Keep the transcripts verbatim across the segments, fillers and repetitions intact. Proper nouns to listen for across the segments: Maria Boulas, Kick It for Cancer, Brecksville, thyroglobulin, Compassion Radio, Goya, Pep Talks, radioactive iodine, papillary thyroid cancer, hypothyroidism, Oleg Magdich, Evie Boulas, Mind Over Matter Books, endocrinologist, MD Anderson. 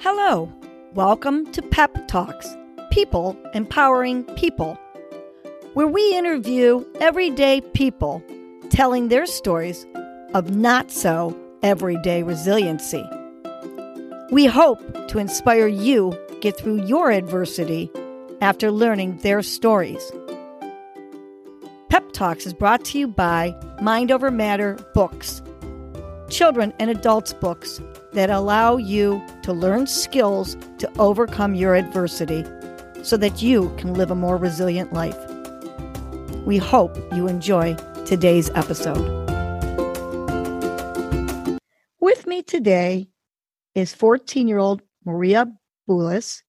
Hello, welcome to Pep Talks, People Empowering People, where we interview everyday people telling their stories of not-so-everyday resiliency. We hope to inspire you get through your adversity after learning their stories. Pep Talks is brought to you by Mind Over Matter Books, children and adults books that allow you to learn skills to overcome your adversity so that you can live a more resilient life. We hope you enjoy today's episode. With me today is fourteen-year-old Maria Boulas,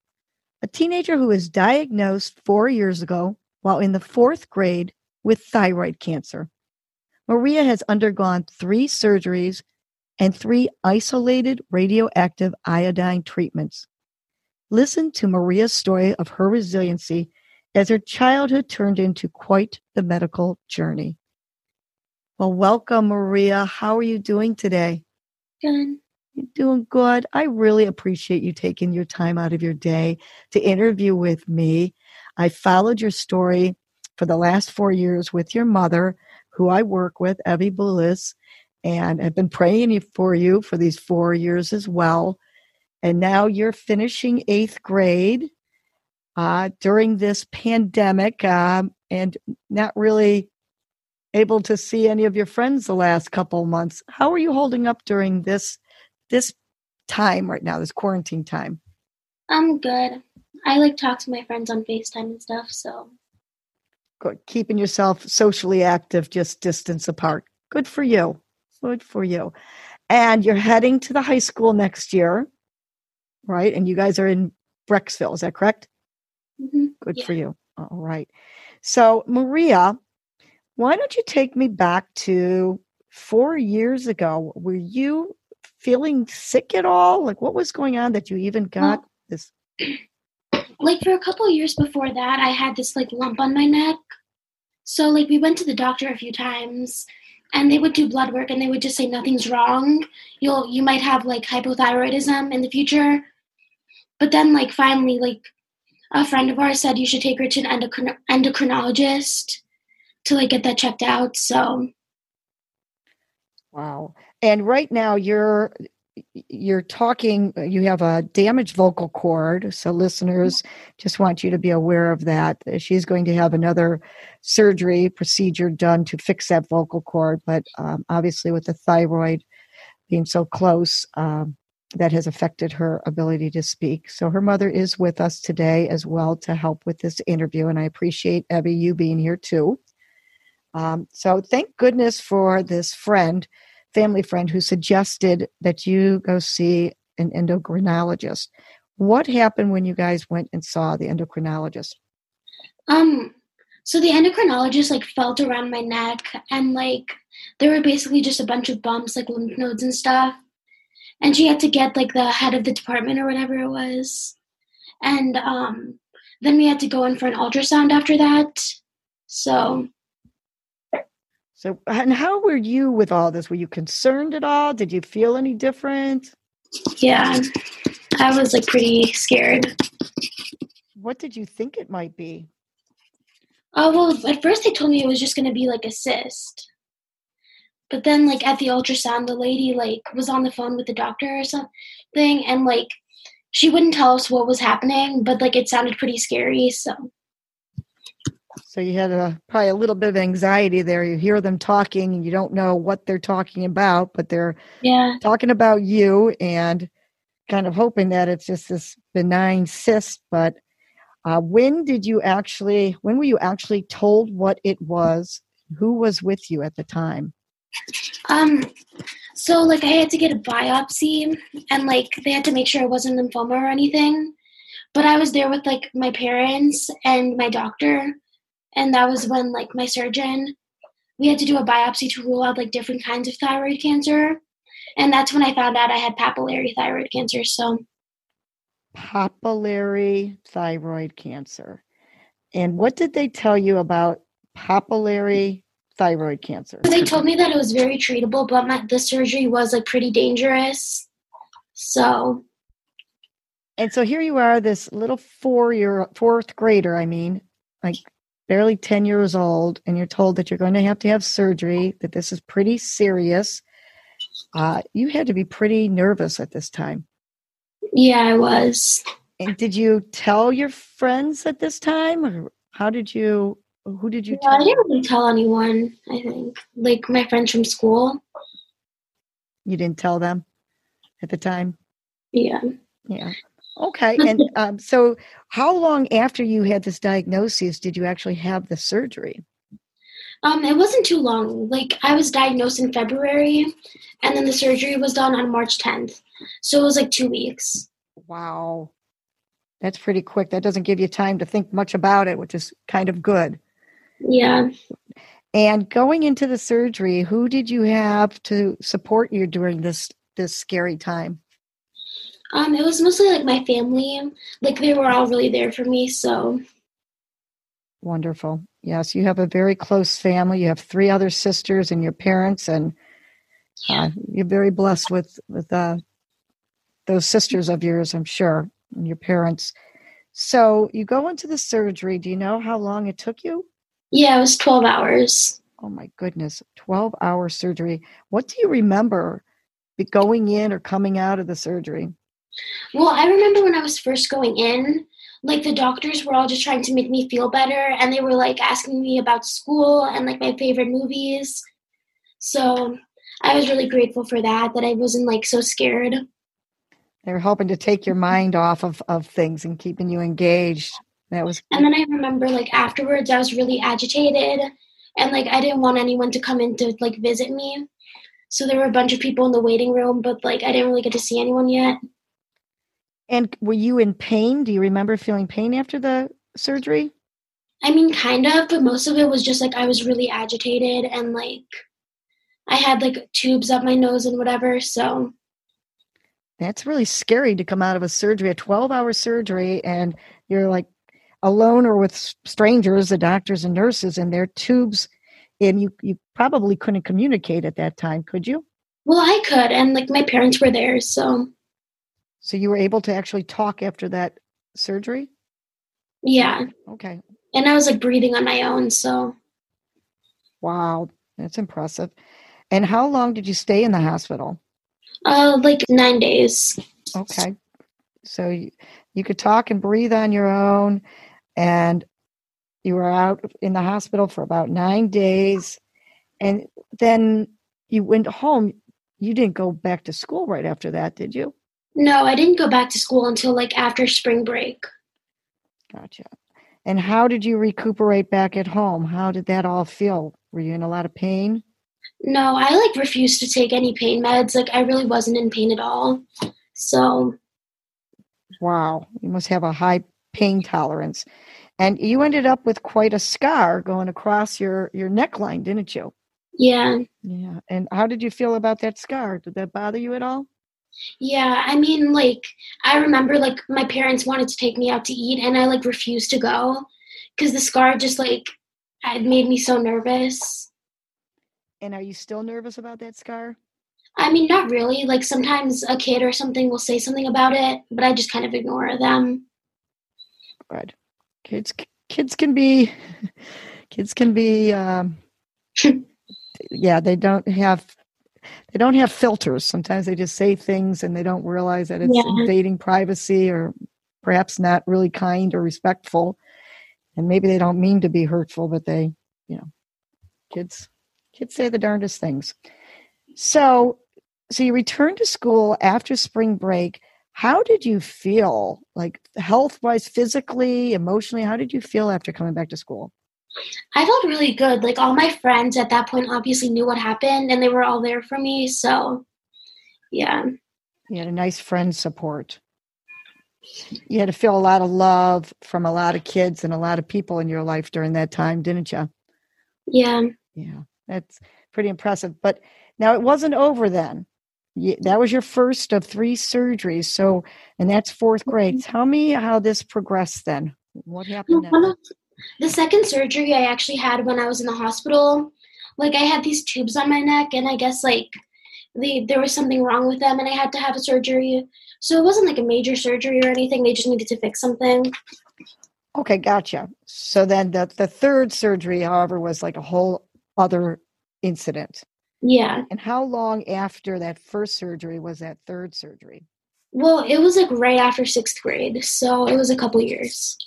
a teenager who was diagnosed four years ago while in the fourth grade with thyroid cancer. Maria has undergone three surgeries and three isolated radioactive iodine treatments. Listen to Maria's story of her resiliency as her childhood turned into quite the medical journey. Well, welcome, Maria. How are you doing today? Good. You're doing good. I really appreciate you taking your time out of your day to interview with me. I followed your story for the last four years with your mother, who I work with, Evie Boulas, and I've been praying for you for these four years as well. And now you're finishing eighth grade uh, during this pandemic um, and not really able to see any of your friends the last couple of months. How are you holding up during this this time right now, this quarantine time? I'm good. I like talk to my friends on FaceTime and stuff, so. Good. Keeping yourself socially active, just distance apart. Good for you. Good for you. And you're heading to the high school next year, right? And you guys are in Brecksville, is that correct? Mm-hmm. Good yeah. for you. All right. So, Maria, why don't you take me back to four years ago? Were you feeling sick at all? Like, what was going on that you even got well, this? Like, for a couple of years before that, I had this, like, lump on my neck. So, like, we went to the doctor a few times, and they would do blood work, and they would just say nothing's wrong. You'll, you might have, like, hypothyroidism in the future. But then, like, finally, like, a friend of ours said you should take her to an endocrin- endocrinologist to, like, get that checked out, so. Wow. And right now, you're... You're talking, you have a damaged vocal cord. So listeners, just want you to be aware of that. She's going to have another surgery procedure done to fix that vocal cord. But um, obviously with the thyroid being so close, um, that has affected her ability to speak. So her mother is with us today as well to help with this interview. And I appreciate, Abby, you being here too. Um, so thank goodness for this friend family friend who suggested that you go see an endocrinologist. What happened when you guys went and saw the endocrinologist? Um, so the endocrinologist, like, felt around my neck, and, like, there were basically just a bunch of bumps, like lymph nodes and stuff. And she had to get, like, the head of the department or whatever it was. And um, then we had to go in for an ultrasound after that. So... So, and how were you with all this? Were you concerned at all? Did you feel any different? Yeah, I was, like, pretty scared. What did you think it might be? Oh, well, at first they told me it was just going to be, like, a cyst. But then, like, at the ultrasound, the lady, like, was on the phone with the doctor or something, and, like, she wouldn't tell us what was happening, but, like, it sounded pretty scary, so... So you had a, probably a little bit of anxiety there. You hear them talking and you don't know what they're talking about, but they're yeah. talking about you and kind of hoping that it's just this benign cyst. But uh, when did you actually, when were you actually told what it was? Who was with you at the time? Um, so like I had to get a biopsy and like they had to make sure it wasn't lymphoma or anything, but I was there with like my parents and my doctor. And that was when, like, my surgeon, we had to do a biopsy to rule out, like, different kinds of thyroid cancer. And that's when I found out I had papillary thyroid cancer, so. Papillary thyroid cancer. And what did they tell you about papillary thyroid cancer? They told me that it was very treatable, but my, the surgery was, like, pretty dangerous. So. And so here you are, this little four-year, fourth grader, I mean, like barely ten years old, and you're told that you're going to have to have surgery, that this is pretty serious. Uh, you had to be pretty nervous at this time. Yeah, I was. And did you tell your friends at this time? Or how did you, who did you yeah, tell? I didn't really tell anyone, I think. Like my friends from school. You didn't tell them at the time? Yeah. Yeah. Okay. And um, so how long after you had this diagnosis did you actually have the surgery? Um, it wasn't too long. Like I was diagnosed in February and then the surgery was done on March tenth. So it was like two weeks. Wow. That's pretty quick. That doesn't give you time to think much about it, which is kind of good. Yeah. And going into the surgery, who did you have to support you during this, this scary time? Um, it was mostly like my family, like they were all really there for me. So wonderful. Yes. You have a very close family. You have three other sisters and your parents, and uh, you're very blessed with, with, uh, those sisters of yours, I'm sure, and your parents. So you go into the surgery. Do you know how long it took you? Yeah, it was twelve hours. Oh my goodness. twelve hour surgery. What do you remember going in or coming out of the surgery? Well, I remember when I was first going in, like the doctors were all just trying to make me feel better. And they were like asking me about school and like my favorite movies. So I was really grateful for that, that I wasn't like so scared. They were hoping to take your mind off of, of things and keeping you engaged. That was. And then I remember like afterwards I was really agitated and like I didn't want anyone to come in to like visit me. So there were a bunch of people in the waiting room, but like I didn't really get to see anyone yet. And were you in pain? Do you remember feeling pain after the surgery? I mean, kind of, but most of it was just like I was really agitated and like I had like tubes up my nose and whatever. So that's really scary to come out of a surgery, a twelve hour surgery, and you're like alone or with strangers, the doctors and nurses, and their tubes. And you, you probably couldn't communicate at that time, could you? Well, I could. And like my parents were there, so. So you were able to actually talk after that surgery? Yeah. Okay. And I was like breathing on my own, so. Wow. That's impressive. And how long did you stay in the hospital? Uh, like nine days. Okay. So you, you could talk and breathe on your own, and you were out in the hospital for about nine days, and then you went home. You didn't go back to school right after that, did you? No, I didn't go back to school until like after spring break. Gotcha. And how did you recuperate back at home? How did that all feel? Were you in a lot of pain? No, I like refused to take any pain meds. Like I really wasn't in pain at all. So. Wow. You must have a high pain tolerance. And you ended up with quite a scar going across your, your neckline, didn't you? Yeah. Yeah. And how did you feel about that scar? Did that bother you at all? Yeah. I mean, like, I remember, like, my parents wanted to take me out to eat, and I, like, refused to go because the scar just, like, it made me so nervous. And are you still nervous about that scar? I mean, not really. Like, sometimes a kid or something will say something about it, but I just kind of ignore them. Good. Kids, kids can be, kids can be, um, yeah, they don't have, they don't have filters. Sometimes they just say things and they don't realize that it's yeah. invading privacy or perhaps not really kind or respectful. And maybe they don't mean to be hurtful, but they, you know, kids, kids say the darndest things. So, so you returned to school after spring break. How did you feel, like health-wise, physically, emotionally? How did you feel after coming back to school? I felt really good. Like all my friends at that point obviously knew what happened, and they were all there for me. So, yeah. You had a nice friend support. You had to feel a lot of love from a lot of kids and a lot of people in your life during that time, didn't you? Yeah. Yeah, that's pretty impressive. But now it wasn't over then. That was your first of three surgeries, so and that's fourth grade. Tell me how this progressed then. What happened then? The second surgery I actually had when I was in the hospital. Like, I had these tubes on my neck, and I guess, like, they there was something wrong with them, and I had to have a surgery. So it wasn't like a major surgery or anything. They just needed to fix something. Okay, gotcha. So then the, the third surgery, however, was like a whole other incident. Yeah. And how long after that first surgery was that third surgery? Well, it was like right after sixth grade. So it was a couple years.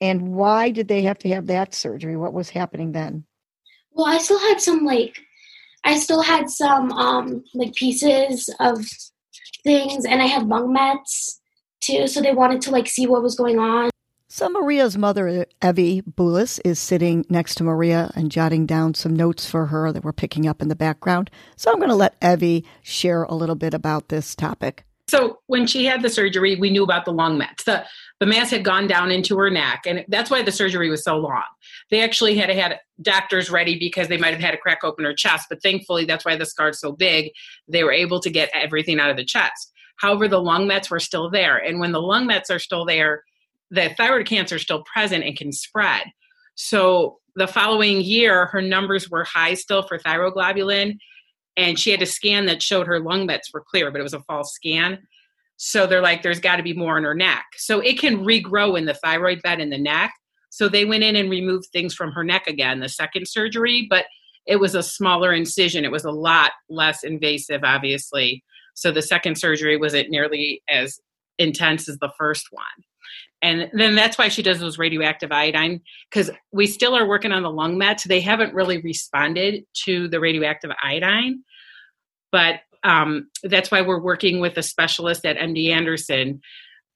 And why did they have to have that surgery? What was happening then? Well, I still had some like, I still had some um, like pieces of things, and I had lung mets too. So they wanted to like see what was going on. So Maria's mother, Evie Boulas, is sitting next to Maria and jotting down some notes for her that we're picking up in the background. So I'm going to let Evie share a little bit about this topic. So when she had the surgery, we knew about the lung mets. The, the mass had gone down into her neck, and that's why the surgery was so long. They actually had had doctors ready because they might have had a crack open her chest, but thankfully that's why the scar's so big. They were able to get everything out of the chest. However, the lung mets were still there, and when the lung mets are still there, the thyroid cancer is still present and can spread. So the following year, her numbers were high still for thyroglobulin, and she had a scan that showed her lung mets were clear, but it was a false scan. So they're like, there's got to be more in her neck. So it can regrow in the thyroid bed in the neck. So they went in and removed things from her neck again, the second surgery, but it was a smaller incision. It was a lot less invasive, obviously. So the second surgery wasn't nearly as intense as the first one. And then that's why she does those radioactive iodine, because we still are working on the lung mets. They haven't really responded to the radioactive iodine, but um, that's why we're working with a specialist at M D Anderson,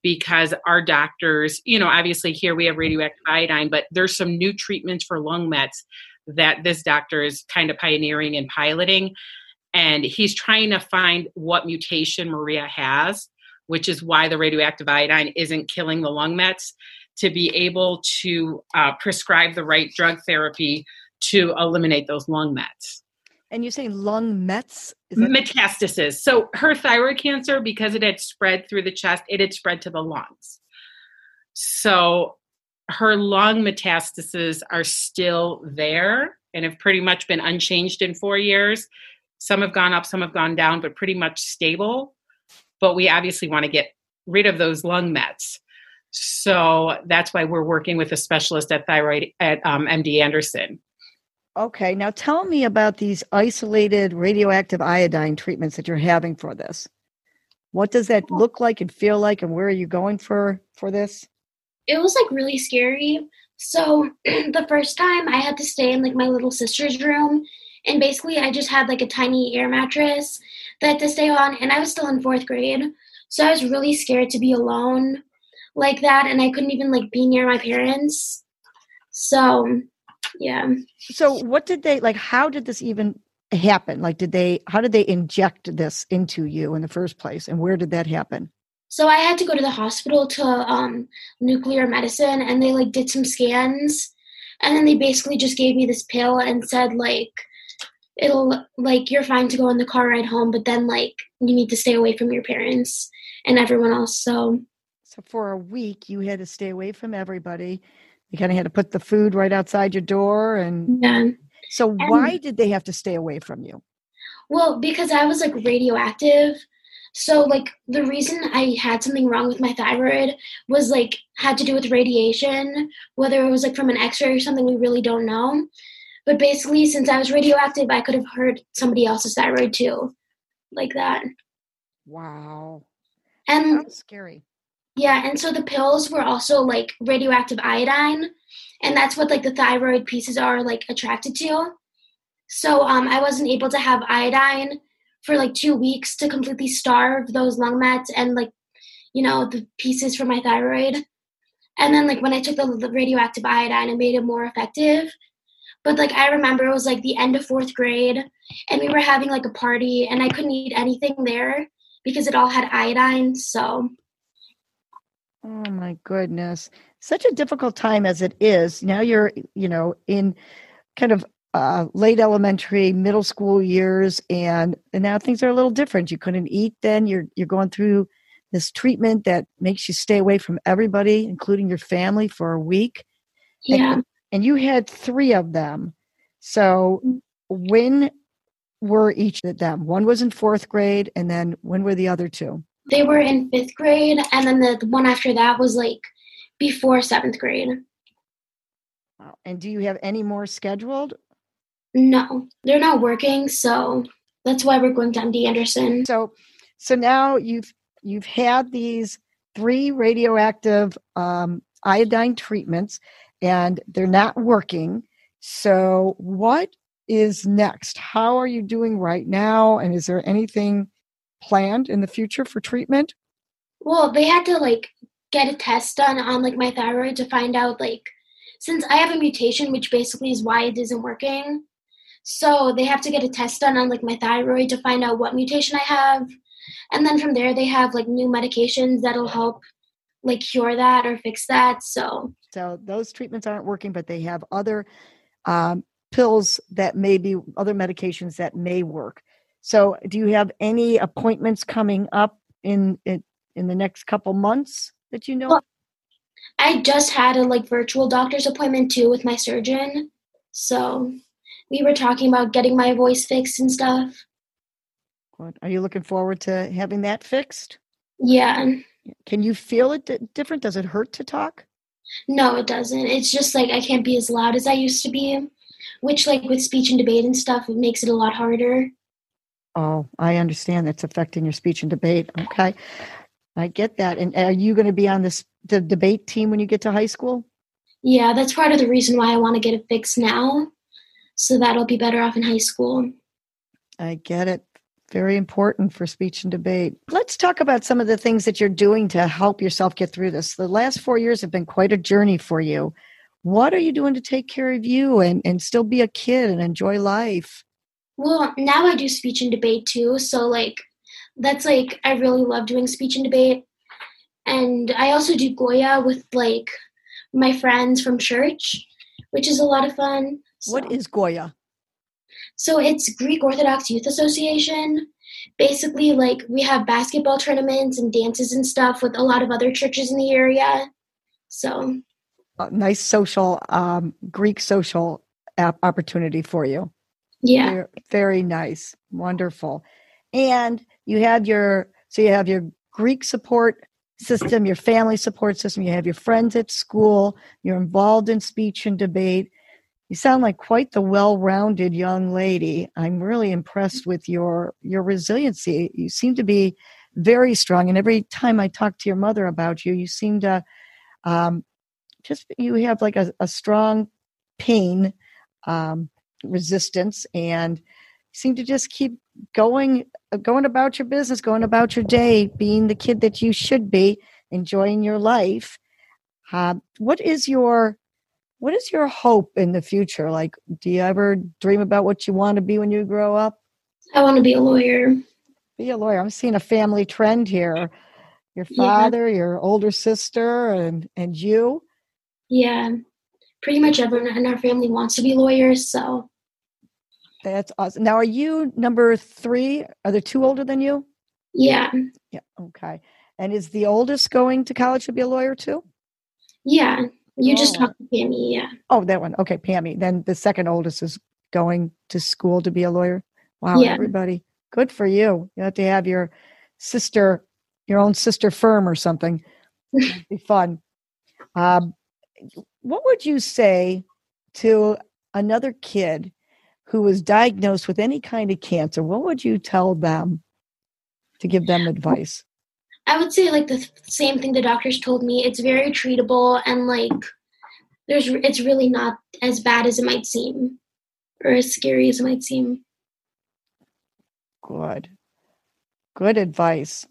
because our doctors, you know, obviously here we have radioactive iodine, but there's some new treatments for lung mets that this doctor is kind of pioneering and piloting. And he's trying to find what mutation Maria has, which is why the radioactive iodine isn't killing the lung mets, to be able to uh, prescribe the right drug therapy to eliminate those lung mets. And you're saying lung mets? Is that- Metastasis. So her thyroid cancer, because it had spread through the chest, it had spread to the lungs. So her lung metastases are still there and have pretty much been unchanged in four years. Some have gone up, some have gone down, but pretty much stable. But we obviously want to get rid of those lung mets. So that's why we're working with a specialist at thyroid at um, M D Anderson. Okay. Now tell me about these isolated radioactive iodine treatments that you're having for this. What does that look like and feel like, and where are you going for, for this? It was like really scary. So the first time I had to stay in like my little sister's room, and basically I just had like a tiny air mattress that I had to stay on, and I was still in fourth grade. So I was really scared to be alone like that, and I couldn't even like be near my parents. So, yeah. So what did they, like, how did this even happen? Like, did they, how did they inject this into you in the first place, and where did that happen? So I had to go to the hospital to um, nuclear medicine, and they like did some scans, and then they basically just gave me this pill and said like, it'll, like, you're fine to go on the car ride home, but then, like, you need to stay away from your parents and everyone else, so. So for a week, you had to stay away from everybody. You kind of had to put the food right outside your door, and... Yeah. So and, why did they have to stay away from you? Well, because I was, like, radioactive. So, like, the reason I had something wrong with my thyroid was, like, had to do with radiation, whether it was, like, from an x-ray or something, we really don't know. But basically, since I was radioactive, I could have hurt somebody else's thyroid too, like that. Wow. And that's scary. Yeah, and so the pills were also like radioactive iodine, and that's what like the thyroid pieces are like attracted to. So um, I wasn't able to have iodine for like two weeks to completely starve those lung mets and like, you know, the pieces from my thyroid. And then like when I took the, the radioactive iodine, it made it more effective. But, like, I remember it was, like, the end of fourth grade, and we were having, like, a party, and I couldn't eat anything there because it all had iodine, so. Oh, my goodness. Such a difficult time as it is. Now you're, you know, in kind of uh, late elementary, middle school years, and, and now things are a little different. You couldn't eat then. You're you're going through this treatment that makes you stay away from everybody, including your family, for a week. Yeah. And, And you had three of them. So when were each of them? One was in fourth grade, and then when were the other two? They were in fifth grade, and then the one after that was like before seventh grade. Wow. And do you have any more scheduled? No, they're not working, so that's why we're going to M D Anderson. So, so now you've you've had these three radioactive um, iodine treatments, and they're not working. So, what is next? How are you doing right now? And is there anything planned in the future for treatment? Well, they had to like get a test done on like my thyroid to find out like, since I have a mutation, which basically is why it isn't working. So they have to get a test done on like my thyroid to find out what mutation I have. And then from there, they have like new medications that'll help like cure that or fix that. So, so those treatments aren't working, but they have other um, pills that may be other medications that may work. So do you have any appointments coming up in in, in the next couple months that you know well, of? I just had a like virtual doctor's appointment too with my surgeon. So we were talking about getting my voice fixed and stuff. Good. Are you looking forward to having that fixed? Yeah. Can you feel it d- different? Does it hurt to talk? No, it doesn't. It's just like I can't be as loud as I used to be, which like with speech and debate and stuff, it makes it a lot harder. Oh, I understand that's affecting your speech and debate. Okay. I get that. And are you going to be on this the debate team when you get to high school? Yeah, that's part of the reason why I want to get it fixed now. So that'll be better off in high school. I get it. Very important for speech and debate. Let's talk about some of the things that you're doing to help yourself get through this. The last four years have been quite a journey for you. What are you doing to take care of you and, and still be a kid and enjoy life? Well, now I do speech and debate too. So like, that's like, I really love doing speech and debate. And I also do Goya with like my friends from church, which is a lot of fun. So, what is Goya? So it's Greek Orthodox Youth Association. Basically, like we have basketball tournaments and dances and stuff with a lot of other churches in the area. So a nice social, um, Greek social app opportunity for you. Yeah. You're very nice. Wonderful. And you had your, so you have your Greek support system, your family support system, you have your friends at school, you're involved in speech and debate. You sound like quite the well-rounded young lady. I'm really impressed with your, your resiliency. You seem to be very strong. And every time I talk to your mother about you, you seem to um, just, you have like a, a strong pain um resistance and seem to just keep going going about your business, going about your day, being the kid that you should be, enjoying your life. Uh, what is your what is your hope in the future? Like, do you ever dream about what you want to be when you grow up? I want to be a lawyer. Be a lawyer. I'm seeing a family trend here. Your father, yeah. Your older sister, and, and you. Yeah. Pretty much everyone in our family wants to be lawyers, so. That's awesome. Now, are you number three? Are there two older than you? Yeah. Yeah. Okay. And is the oldest going to college to be a lawyer too? Yeah. You oh. just talked to Pammy. Yeah. Oh, that one. Okay, Pammy. Then the second oldest is going to school to be a lawyer. Wow. Yeah. Everybody. Good for you. You have to have your sister, your own sister firm or something. It'd be fun. Um, what would you say to another kid who was diagnosed with any kind of cancer? What would you tell them to give them advice? I would say like the th- same thing the doctors told me. It's very treatable and like there's it's really not as bad as it might seem or as scary as it might seem. Good. Good advice.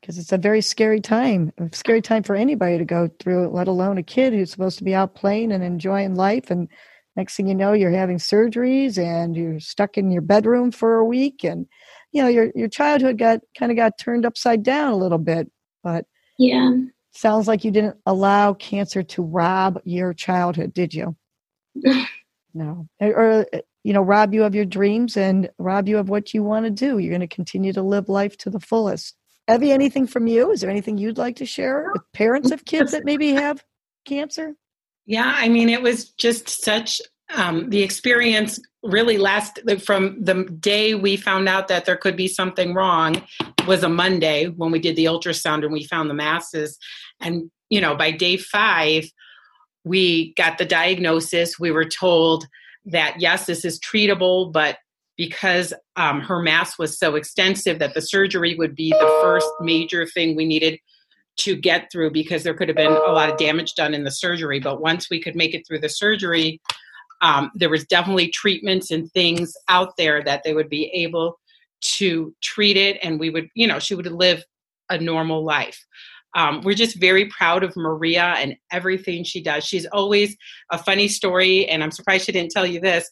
Because it's a very scary time, a scary time for anybody to go through, let alone a kid who's supposed to be out playing and enjoying life. And next thing you know, you're having surgeries and you're stuck in your bedroom for a week. And, you know, your your childhood got kind of got turned upside down a little bit. But yeah, sounds like you didn't allow cancer to rob your childhood, did you? No. Or, you know, rob you of your dreams and rob you of what you want to do. You're going to continue to live life to the fullest. Evie, anything from you? Is there anything you'd like to share with parents of kids that maybe have cancer? Yeah, I mean, it was just such Um, the experience really lasted from the day we found out that there could be something wrong was a Monday when we did the ultrasound and we found the masses. And, you know, by day five, we got the diagnosis. We were told that, yes, this is treatable, but because um, her mass was so extensive that the surgery would be the first major thing we needed to get through because there could have been a lot of damage done in the surgery. But once we could make it through the surgery, Um, there was definitely treatments and things out there that they would be able to treat it. And we would, you know, she would live a normal life. Um, we're just very proud of Maria and everything she does. She's always a funny story. And I'm surprised she didn't tell you this.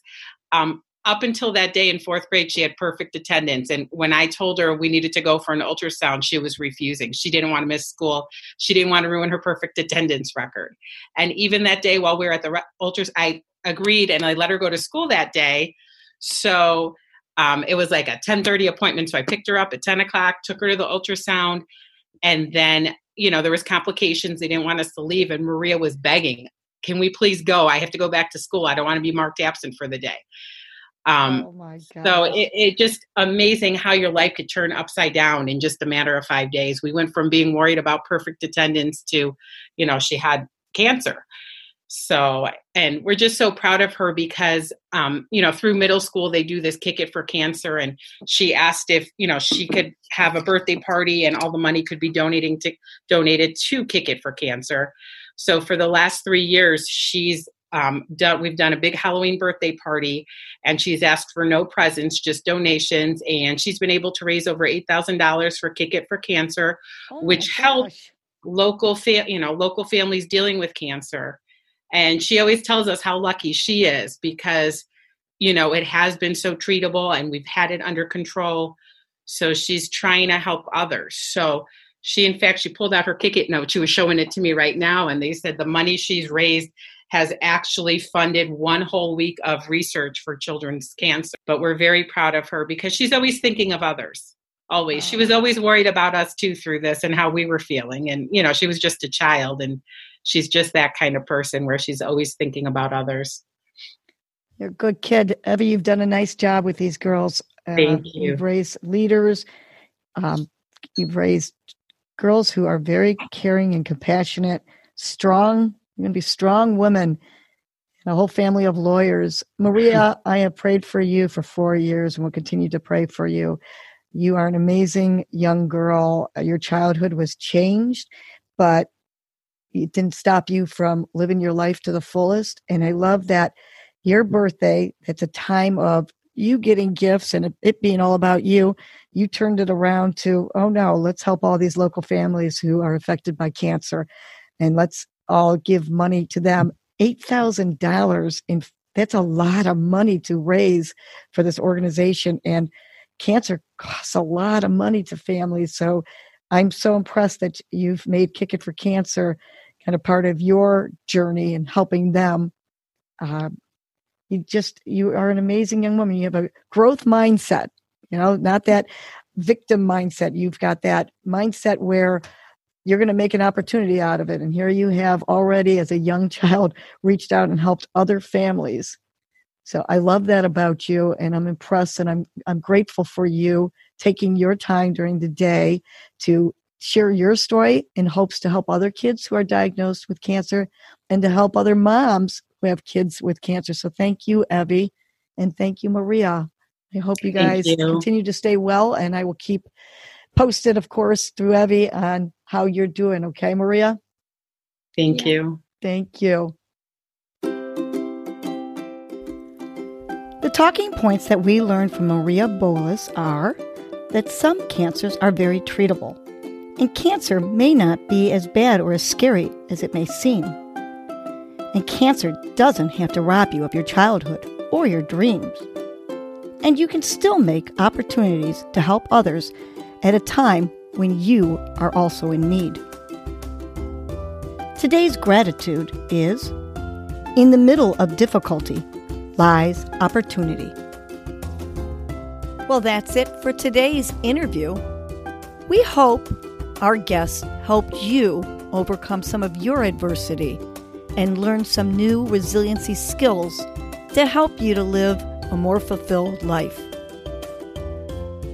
Um, up until that day in fourth grade, she had perfect attendance. And when I told her we needed to go for an ultrasound, she was refusing. She didn't want to miss school. She didn't want to ruin her perfect attendance record. And even that day while we were at the re- ultrasound, I agreed. And I let her go to school that day. So um, it was like a ten thirty appointment. So I picked her up at ten o'clock, took her to the ultrasound. And then, you know, there was complications. They didn't want us to leave. And Maria was begging, can we please go? I have to go back to school. I don't want to be marked absent for the day. Um, oh my God. So it, it just amazing how your life could turn upside down in just a matter of five days. We went from being worried about perfect attendance to, you know, she had cancer. So, and we're just so proud of her because, um, you know, through middle school, they do this Kick It for Cancer. And she asked if, you know, she could have a birthday party and all the money could be donating to donated to Kick It for Cancer. So for the last three years, she's um, done, we've done a big Halloween birthday party and she's asked for no presents, just donations. And she's been able to raise over eight thousand dollars for Kick It for Cancer, oh which helps local, fa- you know, local families dealing with cancer. And she always tells us how lucky she is because, you know, it has been so treatable and we've had it under control. So she's trying to help others. So she, in fact, she pulled out her Kick It note. She was showing it to me right now. And they said the money she's raised has actually funded one whole week of research for children's cancer. But we're very proud of her because she's always thinking of others. Always. Wow. She was always worried about us too through this and how we were feeling. And, you know, she was just a child and she's just that kind of person where she's always thinking about others. You're a good kid. Evie, you've done a nice job with these girls. Thank uh, you. You've raised leaders. Um, you've raised girls who are very caring and compassionate, strong. You're going to be strong women and a whole family of lawyers. Maria, I have prayed for you for four years and will continue to pray for you. You are an amazing young girl. Your childhood was changed, but it didn't stop you from living your life to the fullest. And I love that your birthday, at the time of you getting gifts and it being all about you, you turned it around to, oh no, let's help all these local families who are affected by cancer and let's all give money to them. eight thousand dollars, and that's a lot of money to raise for this organization. And cancer costs a lot of money to families. So I'm so impressed that you've made Kick It for Cancer kind of part of your journey and helping them. Uh, you just, you are an amazing young woman. You have a growth mindset, you know, not that victim mindset. You've got that mindset where you're going to make an opportunity out of it. And here you have already, as a young child, reached out and helped other families. So I love that about you, and I'm impressed, and I'm I'm grateful for you taking your time during the day to share your story in hopes to help other kids who are diagnosed with cancer and to help other moms who have kids with cancer. So thank you, Evie, and thank you, Maria. I hope you guys you. continue to stay well, and I will keep posted, of course, through Evie on how you're doing. Okay, Maria? Thank you. Thank you. The talking points that we learned from Maria Boulas are that some cancers are very treatable, and cancer may not be as bad or as scary as it may seem. And cancer doesn't have to rob you of your childhood or your dreams. And you can still make opportunities to help others at a time when you are also in need. Today's gratitude is, in the middle of difficulty lies opportunity. Well, that's it for today's interview. We hope our guests helped you overcome some of your adversity and learn some new resiliency skills to help you to live a more fulfilled life.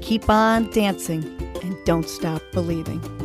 Keep on dancing and don't stop believing.